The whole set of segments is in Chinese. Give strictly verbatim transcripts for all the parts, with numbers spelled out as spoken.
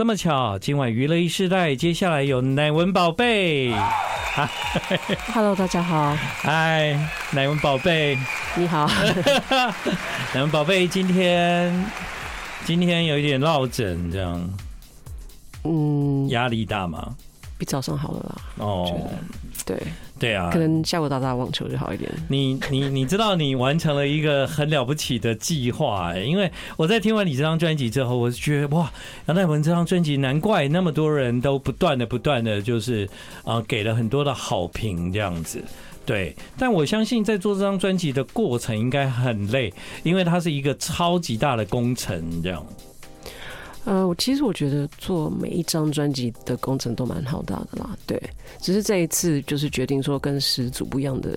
这么巧，今晚娱乐一世代，接下来有乃文宝贝。Hello， 大家好。嗨，乃文宝贝，你好。乃文宝贝，今天今天有一点落枕，这样。嗯，压力大吗？比早上好了啦。哦，对。对啊，可能下午打打网球就好一点。你你你知道，你完成了一个很了不起的计划、欸，因为我在听完你这张专辑之后，我觉得哇，杨乃文这张专辑难怪那么多人都不断的不断的就是啊、呃、给了很多的好评这样子。对，但我相信在做这张专辑的过程应该很累，因为它是一个超级大的工程这样。呃，我其实我觉得做每一张专辑的工程都蛮浩大的啦，对，只是这一次就是决定说跟十组不一样的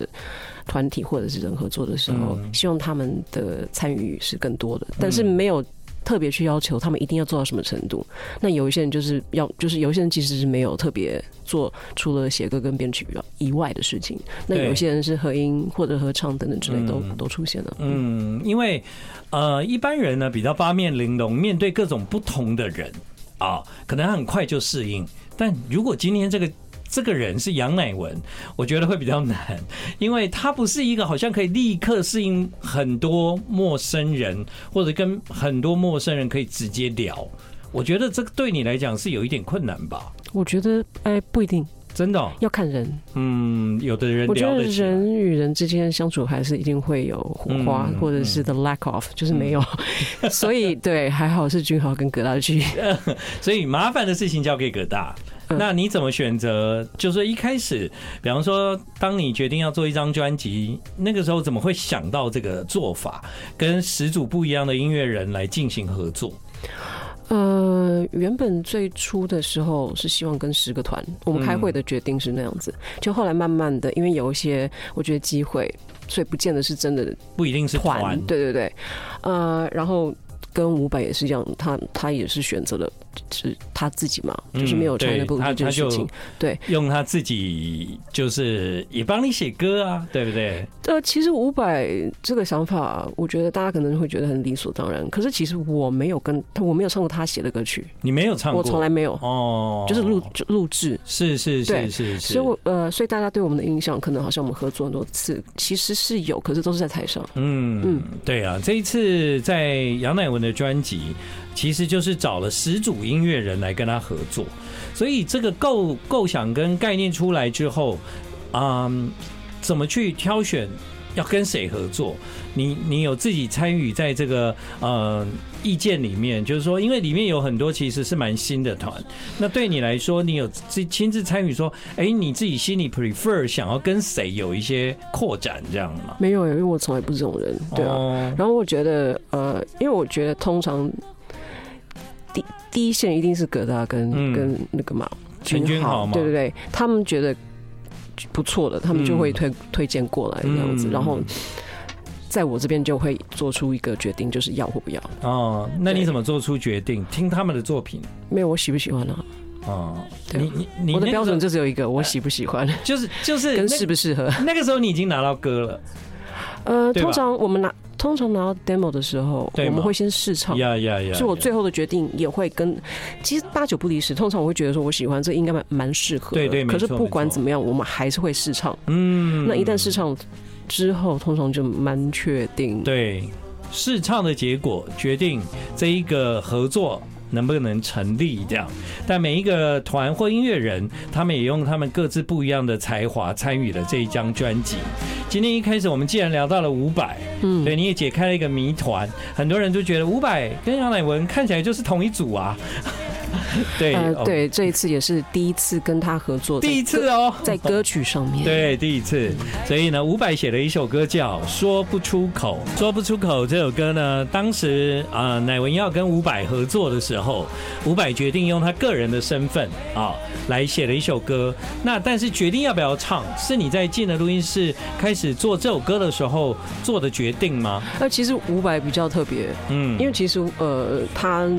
团体或者是人合作的时候，嗯、希望他们的参与是更多的，但是没有特别去要求他们一定要做到什么程度。嗯、那有一些人就是要，就是有一些人其实是没有特别做除了写歌跟编曲以外的事情，那有一些人是合音或者合唱等等之类都、嗯、都出现了。嗯，因为。呃，一般人呢比较八面玲珑，面对各种不同的人啊，可能他很快就适应。但如果今天这个这个人是杨乃文，我觉得会比较难，因为他不是一个好像可以立刻适应很多陌生人，或者跟很多陌生人可以直接聊。我觉得这个对你来讲是有一点困难吧？我觉得，哎、欸，不一定。真的、哦、要看人，嗯，有的人聊得起，我觉得人与人之间相处还是一定会有火花，嗯、或者是 the lack of，、嗯、就是没有，嗯、所以对，还好是君豪跟葛大去，所以麻烦的事情交给葛大。嗯、那你怎么选择？就是一开始，比方说，当你决定要做一张专辑，那个时候怎么会想到这个做法，跟十组不一样的音乐人来进行合作？呃，原本最初的时候是希望跟十个团，我们开会的决定是那样子。嗯、就后来慢慢的，因为有一些我觉得机会，所以不见得是真的，不一定是团。对对对，呃，然后跟伍佰也是一样，他他也是选择了是他自己嘛，嗯、就是没有 China Blue 这件事情，对，用他自己就是也帮你写歌啊，对不对？呃，其实伍佰这个想法，我觉得大家可能会觉得很理所当然，可是其实我没有跟他，我没有唱过他写的歌曲，你没有唱过，我从来没有哦，就是录录制，是是是是是，所以我呃，所以大家对我们的印象可能好像我们合作很多次，其实是有，可是都是在台上，嗯嗯，对啊，这一次在杨乃文的专辑，其实就是找了十组音乐人来跟他合作，所以这个构构想跟概念出来之后，嗯，怎么去挑选要跟谁合作？你你有自己参与在这个呃意见里面，就是说，因为里面有很多其实是蛮新的团，那对你来说，你有自亲自参与说，哎、欸，你自己心里 prefer 想要跟谁有一些扩展这样吗？没有，因为我从来不是这种人，对啊。哦、然后我觉得，呃，因为我觉得通常。第, 第一线一定是葛大跟、嗯、跟那个嘛，陈君豪，对对对，他们觉得不错的，他们就会推、嗯、推荐过来这样子，嗯、然后在我这边就会做出一个决定，就是要或不要。哦，那你怎么做出决定？听他们的作品？没有，我喜不喜欢啊？哦，你你你我的标准就只有一个，我喜不喜欢，就是就是跟适不适合。那个时候你已经拿到歌了，呃，通常我们拿。通常拿到 demo 的时候，我们会先试唱， yeah, yeah, yeah, yeah. 所以我最后的决定也会跟，其实八九不离十。通常我会觉得说我喜欢，这应该蛮蛮适合的。对对，可是不管怎么样，我们还是会试唱。嗯，那一旦试唱之后，通常就蛮确定。对，试唱的结果决定这一个合作。能不能成立这样？但每一个团或音乐人，他们也用他们各自不一样的才华参与了这一张专辑。今天一开始我们既然聊到了伍佰，嗯，对，你也解开了一个谜团，很多人都觉得伍佰跟杨乃文看起来就是同一组啊。对、呃、对，这一次也是第一次跟他合作，第一次哦，在歌曲上面，对，第一次。所以呢，伍佰写了一首歌叫《说不出口》，《说不出口》这首歌呢，当时啊、呃，乃文要跟伍佰合作的时候，伍佰决定用他个人的身份啊、哦、来写了一首歌。那但是决定要不要唱，是你在进了录音室开始做这首歌的时候做的决定吗？那、呃、其实伍佰比较特别，嗯，因为其实呃他。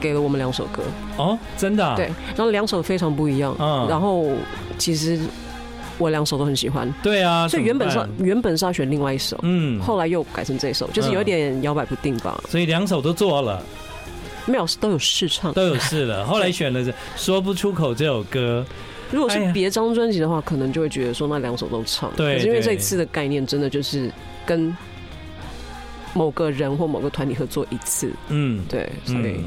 给了我们两首歌哦，真的、啊、对，然后两首非常不一样，嗯，然后其实我两首都很喜欢，对啊，所以原本是原本是要选另外一首，嗯，后来又改成这一首，就是有点摇摆不定吧，嗯、所以两首都做了，麦老师都有试唱，都有试了。后来选了说不出口这首歌。如果是别张专辑的话，哎，可能就会觉得说那两首都唱。对，可是因为这一次的概念真的就是跟某个人或某个团体合作一次。嗯，对，所以，嗯，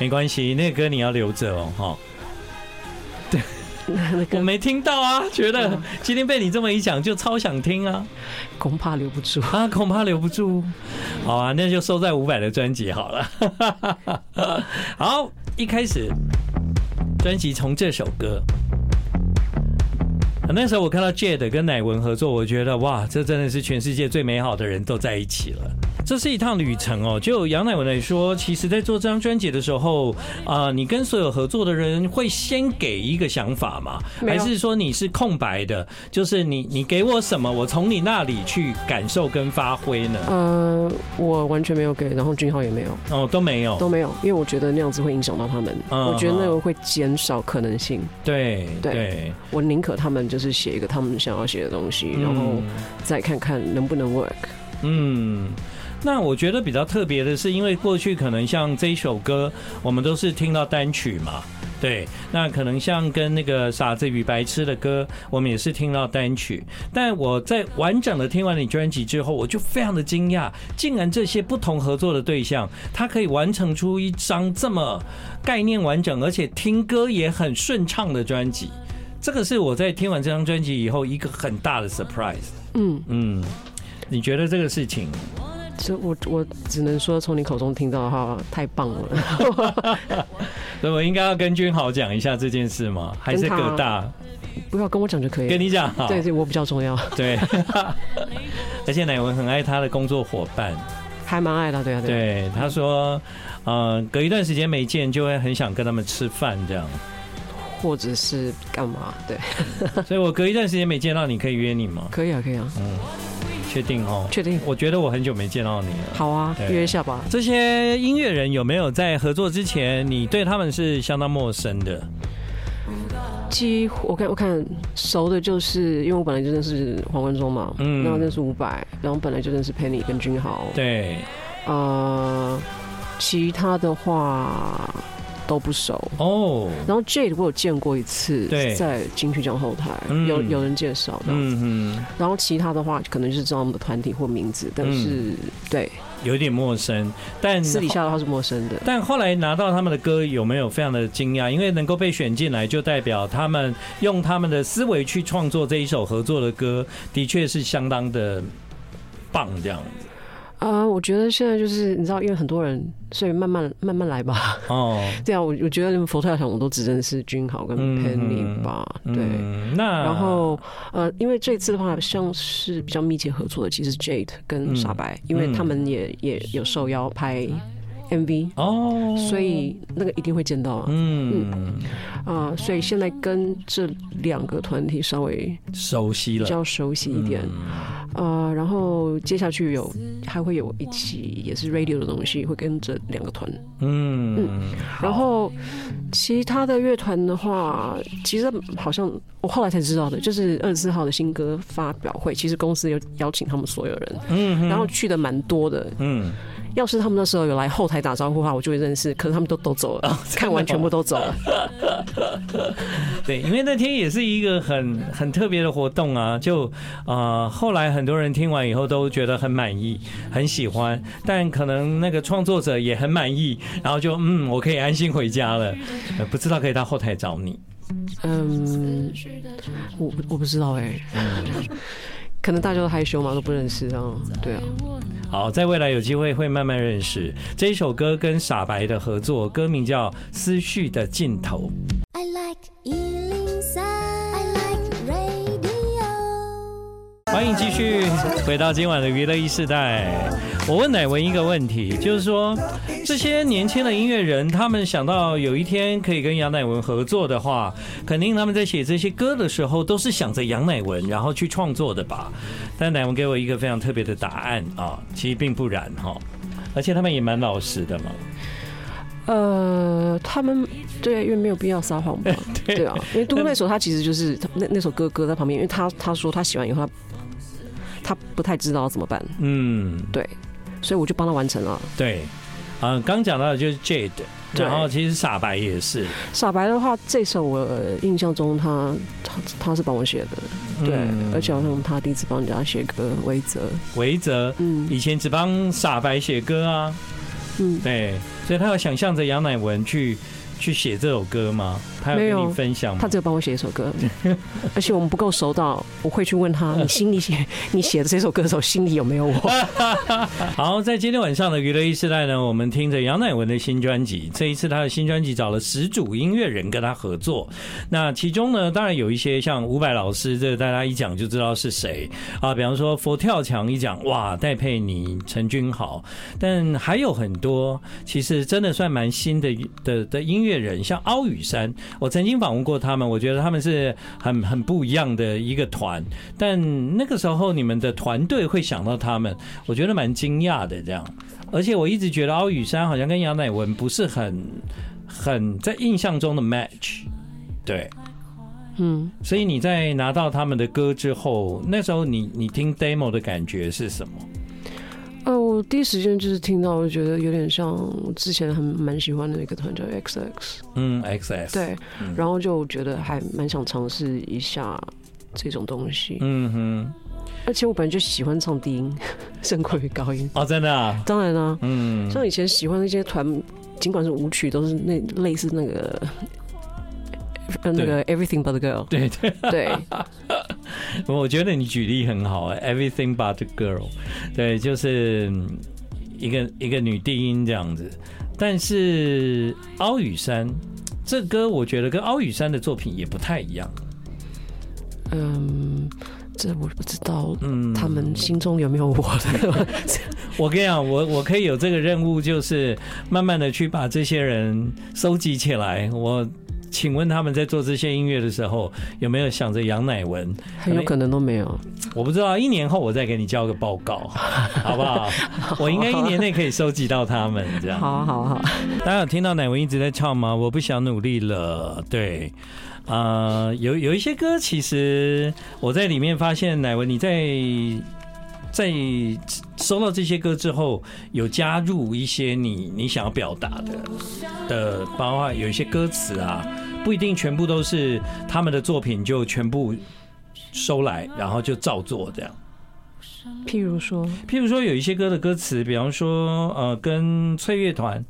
没关系，那个歌你要留着哦，哈。对。我没听到啊，觉得今天被你这么一讲，就超想听啊，恐怕留不住啊，恐怕留不住。好啊，那就收在伍佰的专辑好了。好，一开始专辑从这首歌，啊，那时候我看到 Jade 跟乃文合作，我觉得哇，这真的是全世界最美好的人都在一起了。这是一趟旅程哦。就杨乃文来说，其实在做这张专辑的时候，啊、呃，你跟所有合作的人会先给一个想法吗？还是说你是空白的？就是你你给我什么，我从你那里去感受跟发挥呢？呃，我完全没有给，然后俊浩也没有，哦，都没有，都没有，因为我觉得那样子会影响到他们，嗯，我觉得那个会减少可能性。对 对, 对，我宁可他们就是写一个他们想要写的东西，然后再看看能不能 work。嗯。那我觉得比较特别的是，因为过去可能像这一首歌，我们都是听到单曲嘛，对。那可能像跟那个傻子与白痴的歌，我们也是听到单曲。但我在完整的听完你专辑之后，我就非常的惊讶，竟然这些不同合作的对象，他可以完成出一张这么概念完整，而且听歌也很顺畅的专辑。这个是我在听完这张专辑以后一个很大的 surprise。嗯嗯，你觉得这个事情？就我我只能说，从你口中听到的话，太棒了。所以我应该要跟君豪讲一下这件事吗？还是葛大？不要跟我讲就可以了。跟你讲，对对，我比较重要。对，而且乃文很爱他的工作伙伴，还蛮爱的，对啊，对。对，他说，呃，隔一段时间没见，就会很想跟他们吃饭这样，或者是干嘛？对。所以我隔一段时间没见到你，可以约你吗？可以啊，可以啊。嗯。确定哦，确定。我觉得我很久没见到你了。好啊，约一下吧。这些音乐人有没有在合作之前，你对他们是相当陌生的？几乎我看我看熟的，就是因为我本来就认识黄文忠嘛，嗯，然后认识伍佰，然后本来就认识 Penny 跟君豪。对，呃，其他的话都不熟哦。然后 Jade 我有见过一次，在金曲奖后台，嗯，有有人介绍的，嗯嗯。然后其他的话，可能就是知道我们的团体或名字，但是，嗯，对，有点陌生。但私底下的话是陌生的。但后来拿到他们的歌，有没有非常的惊讶？因为能够被选进来，就代表他们用他们的思维去创作这一首合作的歌，的确是相当的棒，这样子。啊、呃，我觉得现在就是你知道，因为很多人，所以慢慢慢慢来吧。哦，对啊，我我觉得佛跳墙我都只认识君豪跟 Penny 吧，嗯，对。嗯，那然后呃，因为这次的话，像是比较密切合作的，其实 Jade 跟傻白，嗯，因为他们也，嗯，也有受邀拍 M V 哦，所以那个一定会见到啊。嗯啊，嗯呃，所以现在跟这两个团体稍微熟悉了，比较熟悉一点。呃，然后接下去有还会有一期也是 radio 的东西，会跟着两个团，嗯嗯，然后其他的乐团的话，其实好像我后来才知道的，就是二十四号的新歌发表会，其实公司有邀请他们所有人，嗯，然后去的蛮多的，嗯。要是他们那时候有来后台打招呼的话，我就会认识。可是他们都都走了，哦，看完全部都走了。对，因为那天也是一个很很特别的活动啊，就啊、呃，后来很多人听完以后都觉得很满意，很喜欢，但可能那个创作者也很满意，然后就嗯，我可以安心回家了。呃、不知道可以到后台找你。嗯，我我不知道哎、欸。可能大家都害羞嘛，都不认识啊，对啊。好，在未来有机会会慢慢认识。这一首歌跟傻白的合作，歌名叫《思绪的尽头》。I like 欢迎继续回到今晚的娱乐e世代。我问乃文一个问题，就是说这些年轻的音乐人，他们想到有一天可以跟杨乃文合作的话，肯定他们在写这些歌的时候都是想着杨乃文，然后去创作的吧？但乃文给我一个非常特别的答案啊，其实并不然哈，而且他们也蛮老实的嘛。呃，他们对，因为没有必要撒谎嘛，对啊，因为杜那首他其实就是那那首歌歌在旁边，因为他他说他写完以后他。他不太知道怎么办，嗯，对，所以我就帮他完成了。对，嗯，刚讲到的就是 Jade， 然后其实傻白也是。傻白的话，这首我印象中他他他是帮我写的，对，嗯、而且好像他第一次帮人家写歌，韦泽。韦泽，嗯，以前只帮傻白写歌啊，嗯，对，所以他有想象着杨乃文去。去写这首歌吗？他有跟你分享吗？他只有帮我写一首歌，而且我们不够熟到我会去问他，你心里写你写的这首歌的时候，心里有没有我？好，在今天晚上的娱乐e世代呢，我们听着杨乃文的新专辑。这一次他的新专辑找了十组音乐人跟他合作，那其中呢，当然有一些像伍佰老师，这個、大家一讲就知道是谁啊，比方说佛跳墙一讲，哇，戴佩妮、陈君豪，但还有很多其实真的算蛮新的的的音乐。音乐人像凹雨山，我曾经访问过他们，我觉得他们是很很不一样的一个团。但那个时候你们的团队会想到他们，我觉得蛮惊讶的这样。而且我一直觉得凹雨山好像跟杨乃文不是很很在印象中的 match， 对，嗯。所以你在拿到他们的歌之后，那时候你你听 demo 的感觉是什么？呃，我第一时间就是听到，我觉得有点像我之前很蛮喜欢的一个团叫 X X， 嗯 ，X X， 对，嗯、然后就觉得还蛮想尝试一下这种东西，嗯哼。而且我本来就喜欢唱低音，胜过于高音哦，真的、啊，当然啦、啊，嗯，像以前喜欢那些团，尽管是舞曲，都是那类似那个。那个 Everything But the Girl， 对对对，我觉得你举例很好、欸、Everything But the Girl， 对，就是一个一个女低音这样子。但是凹雨山这歌，我觉得跟凹雨山的作品也不太一样。嗯，这我不知道，他们心中有没有我的？我跟你讲，我我可以有这个任务，就是慢慢的去把这些人收集起来。我。请问他们在做这些音乐的时候，有没有想着杨乃文？很有可能都没有，我不知道。一年后我再给你交个报告，好不好？我应该一年内可以收集到他们这样。好好好，大家有听到乃文一直在唱吗？我不想努力了。对，啊、呃，有有一些歌，其实我在里面发现乃文你在。在收到这些歌之后，有加入一些你你想要表达的的，包括有一些歌词啊，不一定全部都是他们的作品，就全部收来，然后就照做这样。譬如说，譬如说有一些歌的歌词，比方说呃，跟翠乐团，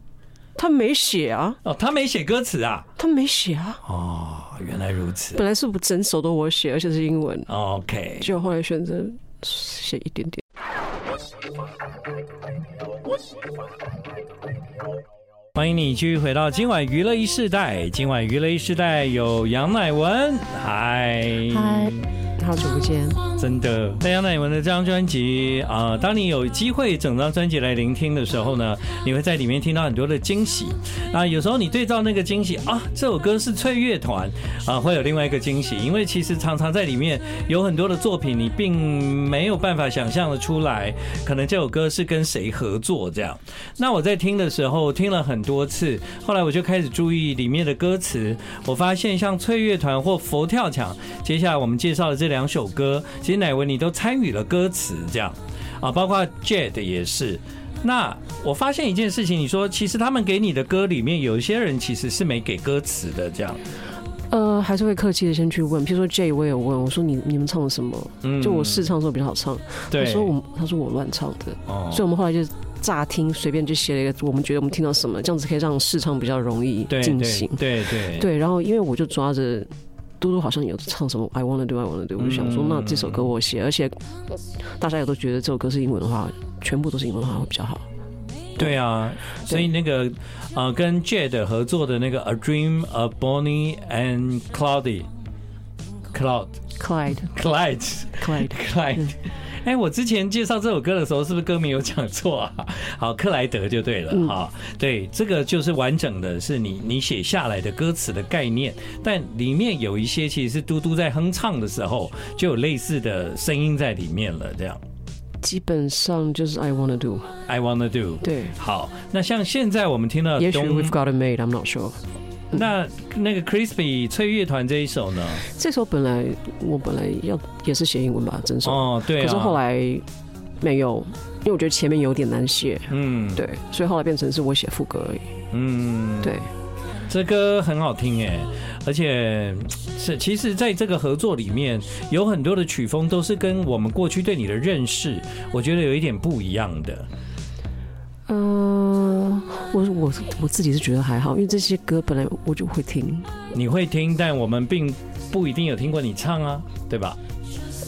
他没写啊，哦，他没写歌词啊，他没写啊，哦，原来如此，本来是不整首都我写，而且是英文 ，OK， 就后来选择。写一点点。欢迎你继续回到今晚娱乐e世代，今晚娱乐e世代有杨乃文，嗨，嗨，好久不见，真的。在杨乃文的这张专辑啊，当你有机会整张专辑来聆听的时候呢，你会在里面听到很多的惊喜啊。有时候你对照那个惊喜啊，这首歌是翠乐团啊，会有另外一个惊喜，因为其实常常在里面有很多的作品，你并没有办法想象的出来，可能这首歌是跟谁合作这样。那我在听的时候，听了很。多次，后来我就开始注意里面的歌词。我发现像翠乐团或佛跳墙，接下来我们介绍的这两首歌，其实乃文你都参与了歌词，这样啊，包括 Jade 也是。那我发现一件事情，你说其实他们给你的歌里面，有一些人其实是没给歌词的，这样。呃，还是会客气的先去问，譬如说 Jade 我也有问，我说你你们唱的什么？嗯、就我试唱的时候比较好唱，他说我他说我乱唱的、哦，所以我们后来就。乍听随便就写了一个，我们觉得我们听到什么，这样子可以让试唱比较容易进行。对对 对, 對, 對。然后因为我就抓着嘟嘟好像有唱什么 I wanna do I wanna do， 我就想说那这首歌我写，而且大家也都觉得这首歌是英文的话，全部都是英文的话会比较好。对啊，所以那个呃跟 Jade 合作的那个 A Dream of Bonnie and Cloudy Cloud Clyde Clyde Clyde Clyde。哎、欸，我之前介绍这首歌的时候，是不是歌名有讲错啊？好，克莱德就对了啊、嗯。对，这个就是完整的，是你你写下来的歌词的概念，但里面有一些其实是嘟嘟在哼唱的时候就有类似的声音在里面了，这样。基本上就是 I wanna do, I wanna do。对，好，那像现在我们听到，也许 We've got it made, I'm not sure。那那个 Crispy 翠乐团这一首呢？这首本来我本来要也是写英文吧，整首。哦，对、啊。可是后来没有，因为我觉得前面有点难写，嗯，对，所以后来变成是我写副歌而已，嗯，对。这歌很好听耶，而且是其实在这个合作里面有很多的曲风都是跟我们过去对你的认识我觉得有一点不一样的。呃，我我我自己是觉得还好，因为这些歌本来我就会听。你会听，但我们并不一定有听过你唱啊，对吧？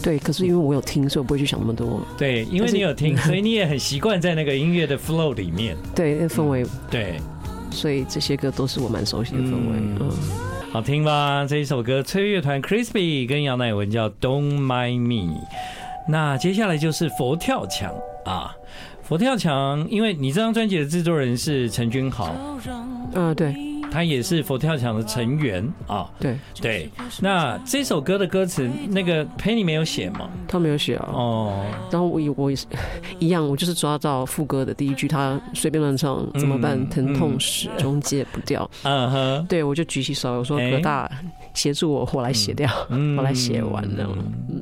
对，可是因为我有听，所以我不会去想那么多。对，因为你有听，所以你也很习惯在那个音乐的 flow 里面。对，那氛围、嗯。对。所以这些歌都是我蛮熟悉的氛围、嗯嗯、好听吧，这一首歌崔乐团 Crispy 跟杨乃文叫 Don't Mind Me。 那接下来就是佛跳墙啊，佛跳墙因为你这张专辑的制作人是陈君豪、呃、对，他也是佛跳墙的成员啊。对对，那这首歌的歌词那个佩妮没有写吗？他没有写啊。哦，然后我我一样，我就是抓到副歌的第一句，他随便乱唱怎么办？疼痛始终戒不掉。嗯哼，对，我就举起手，我说葛大协助我，我来写掉，我来写完了。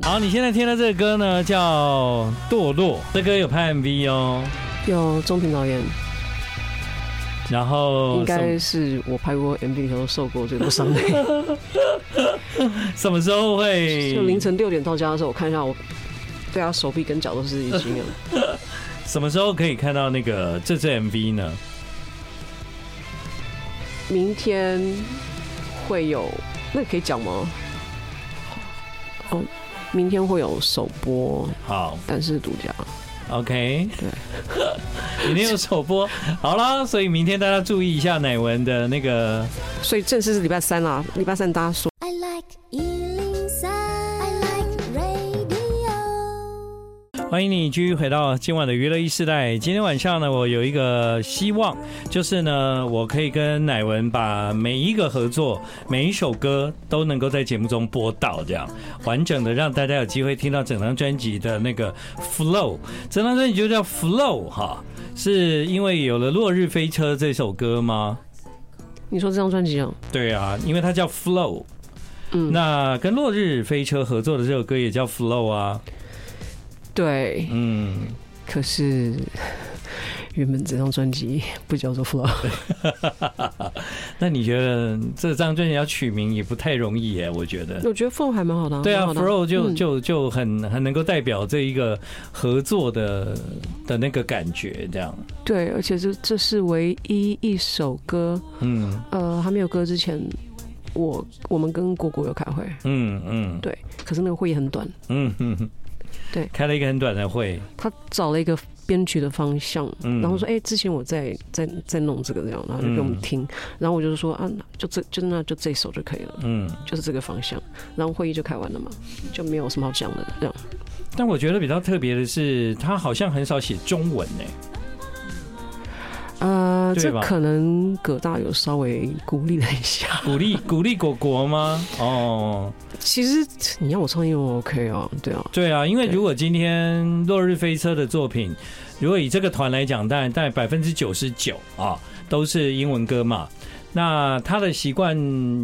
好，你现在听到这个歌呢，叫《堕落》，这歌有拍 M V 哦，有钟平导演。然后应该是我拍过 M V 时候受过最多伤的。什么时候会？就凌晨六点到家的时候，我看一下，我对他手臂跟脚都是淤青了。什么时候可以看到那个这支 M V 呢？明天会有，那可以讲吗？哦，明天会有首播，好，但是独家。OK， 对，明天有首播，好啦，所以明天大家注意一下乃文的那个，所以正式是礼拜三啦，礼拜三大家说。I like 一零三, I like radio。 欢迎你继续回到今晚的娱乐e世代。今天晚上呢，我有一个希望，就是呢，我可以跟乃文把每一个合作、每一首歌都能够在节目中播到，这样完整的让大家有机会听到整张专辑的那个 flow。 整张专辑就叫 flow 哈，是因为有了《落日飞车》这首歌吗？你说这张专辑啊？对啊，因为它叫 flow、嗯、那跟《落日飞车》合作的这首歌也叫 flow 啊。对，嗯，可是原本这张专辑不叫做 flow。 那你觉得这张专辑要取名也不太容易耶？我觉得我觉得 flow 还蛮好的、啊、对啊， flow 就就就很很能够代表这一个合作的的那个感觉，这样。对，而且这这是唯一一首歌，嗯，呃还没有歌之前我我们跟果果有开会，嗯嗯，对，可是那个会议很短，嗯嗯，对，开了一个很短的会，他找了一个编曲的方向，然后说：“哎、欸，之前我在在在弄这个这样，然后就给我们听。嗯”然后我就说：“啊，就这就那就这一首就可以了，嗯，就是这个方向。”然后会议就开完了嘛，就没有什么好讲的这样。但我觉得比较特别的是，他好像很少写中文呢、欸。呃，这可能葛大有稍微鼓励了一下，鼓励鼓励果果吗？哦，其实你要我唱英文 OK 啊，对啊，对啊，因为如果今天《落日飞车》的作品，如果以这个团来讲，当然大概百分之九十九啊都是英文歌嘛。那他的习惯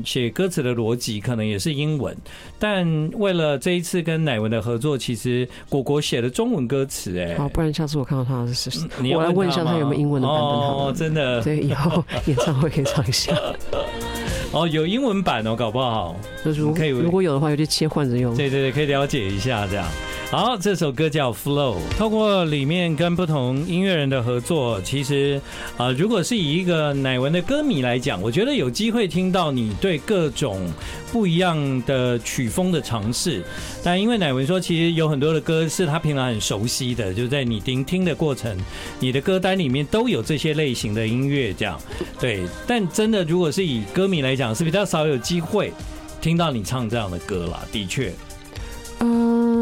写歌词的逻辑可能也是英文，但为了这一次跟乃文的合作，其实果果写的中文歌词，哎、欸，好，不然下次我看到他是，你我来问一下他有没有英文的版本好了。哦，真的，所以以后演唱会可以唱一下。哦，有英文版哦，搞不好就是可以，如果有的话，就切换着用。对对对，可以了解一下这样。好，这首歌叫 Flow， 透过里面跟不同音乐人的合作，其实啊、呃，如果是以一个乃文的歌迷来讲，我觉得有机会听到你对各种不一样的曲风的尝试。但因为乃文说，其实有很多的歌是他平常很熟悉的，就在你聆听的过程，你的歌单里面都有这些类型的音乐，这样对。但真的，如果是以歌迷来讲，是比较少有机会听到你唱这样的歌啦，的确。嗯。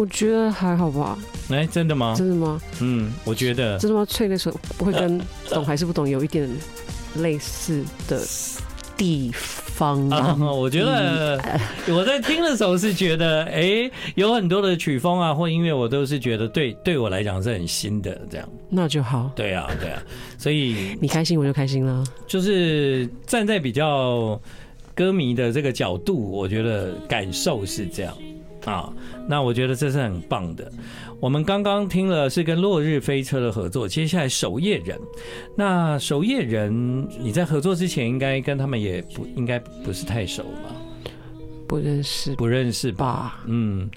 我觉得还好吧。哎、欸，真的吗？真的吗？嗯，我觉得真的吗？脆那首不会跟懂还是不懂有一点类似的地方啊。啊我觉得我在听的时候是觉得，哎、欸，有很多的曲风啊或音乐，我都是觉得对对我来讲是很新的这样。那就好。对啊，对啊，所以你开心我就开心了。就是站在比较歌迷的这个角度，我觉得感受是这样。啊，那我觉得这是很棒的。我们刚刚听了是跟落日飞车的合作，接下来守夜人。那守夜人你在合作之前应该跟他们也不应该不是太熟吧？不认识不认识吧？嗯，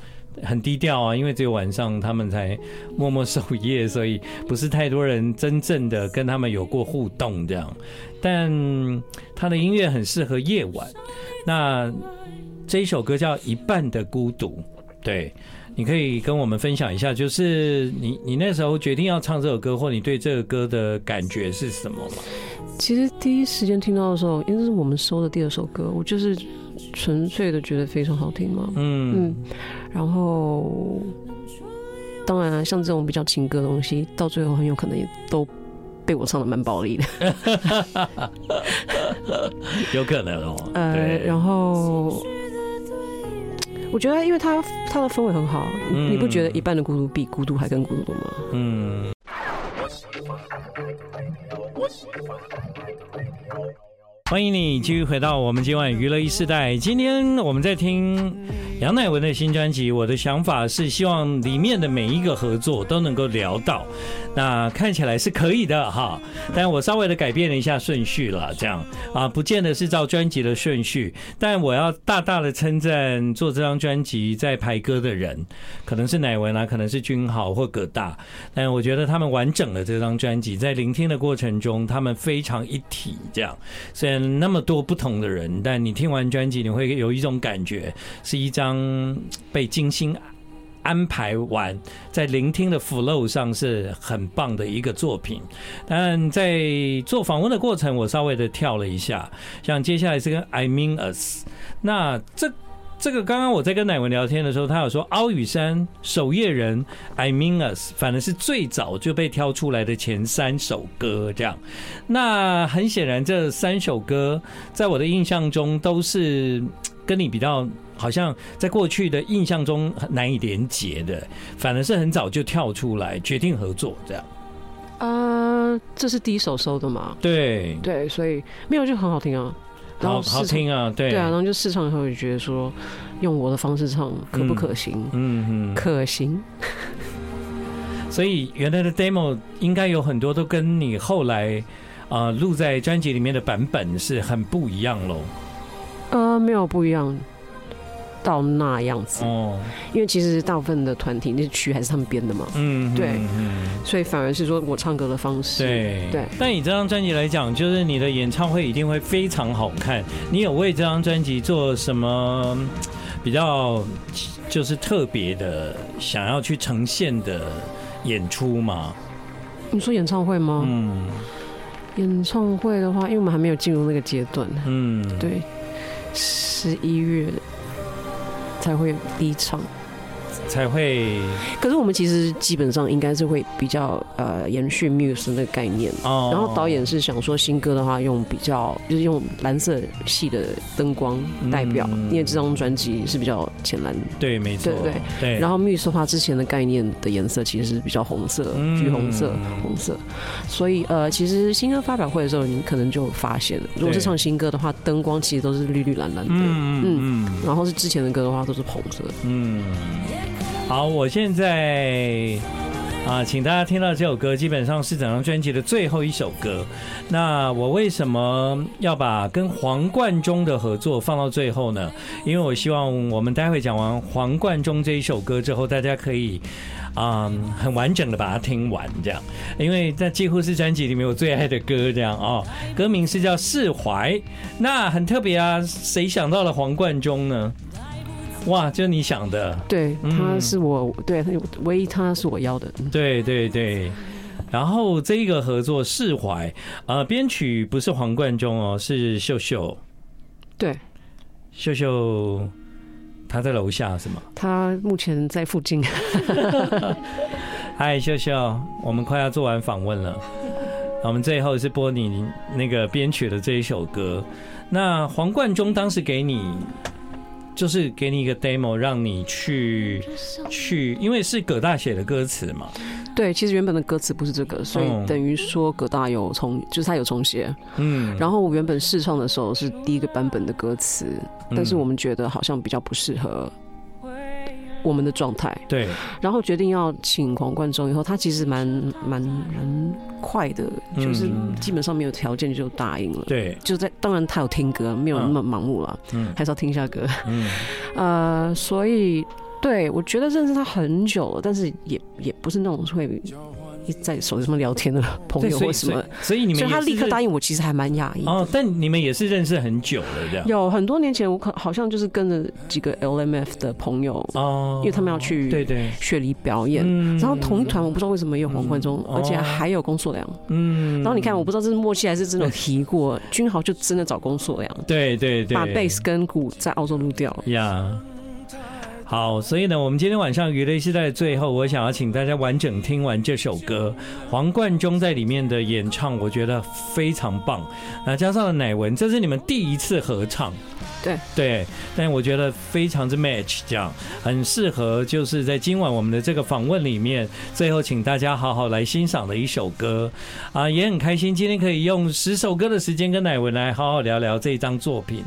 很低调啊，因为只有晚上他们才默默守夜，所以不是太多人真正的跟他们有过互动这样。但他的音乐很适合夜晚。那这一首歌叫《一半的孤独》，对，你可以跟我们分享一下，就是你你那时候决定要唱这首歌，或你对这个歌的感觉是什么吗？其实第一时间听到的时候，因为是我们收的第二首歌，我就是纯粹的觉得非常好听嘛，嗯嗯，然后当然、啊、像这种比较情歌的东西，到最后很有可能也都被我唱的蛮暴力的，有可能哦，呃，然后。我觉得因为它它的氛围很好、嗯、你不觉得一半的孤独比孤独还更孤独吗？嗯。欢迎你继续回到我们今晚娱乐一世代，今天我们在听杨乃文的新专辑《我的想法》，是希望里面的每一个合作都能够聊到，那看起来是可以的哈，但我稍微的改变了一下顺序了这样啊，不见得是照专辑的顺序，但我要大大的称赞做这张专辑在排歌的人，可能是乃文啊，可能是君豪或葛大，但我觉得他们完整了这张专辑，在聆听的过程中他们非常一体这样，虽然那么多不同的人，但你听完专辑你会有一种感觉，是一张被精心安排完，在聆听的 flow 上是很棒的一个作品。但在做访问的过程我稍微的跳了一下，像接下来是跟 I Mean Us， 那这这个刚刚我在跟乃文聊天的时候，他有说凹雨山、守夜人、I Mean Us 反而是最早就被挑出来的前三首歌这样。那很显然这三首歌在我的印象中都是跟你比较好像在过去的印象中难以连结的，反而是很早就跳出来决定合作这样。呃，这是第一首收的嘛？对对，所以没有就很好听啊。然后好听啊，对对啊，然后就试唱以后也觉得说，用我的方式唱可不可行？嗯嗯，可行。所以原来的 demo 应该有很多都跟你后来啊录、呃、在专辑里面的版本是很不一样喽。呃，没有不一样到那样子哦，因为其实大部分的团体那曲还是他们编的嘛，嗯，对，所以反而是说我唱歌的方式，对对。但以这张专辑来讲，就是你的演唱会一定会非常好看。你有为这张专辑做什么比较就是特别的想要去呈现的演出吗？你说演唱会吗？嗯，演唱会的话，因为我们还没有进入那个阶段，嗯，对。十一月才会第一场，才会。可是我们其实基本上应该是会比较呃延续 Muse 的那个概念、哦，然后导演是想说新歌的话用比较就是用蓝色系的灯光代表，嗯、因为这张专辑是比较浅蓝，对，没错， 对, 对, 对。然后 Muse 的话之前的概念的颜色其实是比较红色、嗯、橘红色、红色，所以呃其实新歌发表会的时候你可能就发现，如果是唱新歌的话，灯光其实都是绿绿蓝蓝的，嗯嗯，然后是之前的歌的话都是红色，嗯。好，我现在啊，请大家听到这首歌，基本上是整张专辑的最后一首歌。那我为什么要把跟黄贯中的合作放到最后呢？因为我希望我们待会讲完黄贯中这一首歌之后，大家可以啊、嗯、很完整的把它听完，这样，因为那几乎是专辑里面我最爱的歌，这样哦。歌名是叫《释怀》，那很特别啊，谁想到了黄贯中呢？哇，就是你想的，对，他是我，嗯、对，唯一他是我要的，对对对。然后这个合作《释怀》，呃，编曲不是黄贯中哦，是秀秀，对，秀秀，他在楼下是吗？他目前在附近。嗨，秀秀，我们快要做完访问了，我们最后是播你那个编曲的这一首歌。那黄贯中当时给你。就是给你一个 demo 让你去去因为是葛大写的歌词嘛，对，其实原本的歌词不是这个，所以等于说葛大有重就是他有重写，嗯，然后我原本试唱的时候是第一个版本的歌词，但是我们觉得好像比较不适合我们的状态，对，然后决定要请黄贯中以后，他其实蛮蛮蛮快的，就是基本上没有条件就答应了，对、嗯，就在当然他有听歌，没有那么盲目了、嗯，还是要听一下歌，嗯，呃，所以对我觉得认识他很久了，但是也也不是那种会在手上聊天的朋友或什么，所 以, 所 以, 所以你们所以他立刻答应我，其实还蛮讶异哦。但你们也是认识很久了，这样？有很多年前，我好像就是跟着几个 L M F 的朋友哦，因为他们要去对对雪梨表演，嗯、然后同一团我不知道为什么有黄贯中、嗯，而且还有龚硕良，嗯，然后你看我不知道这是默契还是真的有提过，君豪就真的找龚硕良，对对对，把 bass 跟鼓在澳洲录掉呀。Yeah.好，所以呢，我们今天晚上娱乐时代的最后，我想要请大家完整听完这首歌。黄贯中在里面的演唱，我觉得非常棒。那加上了乃文，这是你们第一次合唱，对对，但我觉得非常之 match， 这样很适合，就是在今晚我们的这个访问里面，最后请大家好好来欣赏的一首歌啊，也很开心今天可以用十首歌的时间跟乃文来好好聊聊这一张作品。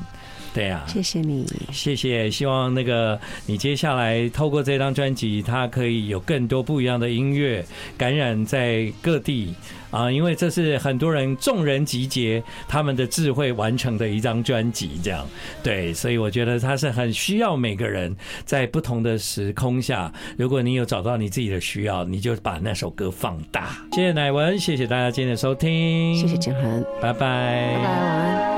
对啊，谢谢你，谢谢。希望那个你接下来透过这张专辑，它可以有更多不一样的音乐感染在各地啊，因为这是很多人众人集结他们的智慧完成的一张专辑，这样对。所以我觉得它是很需要每个人在不同的时空下，如果你有找到你自己的需要，你就把那首歌放大。谢谢乃文，谢谢大家今天的收听，谢谢建恒，拜拜，拜拜，晚安。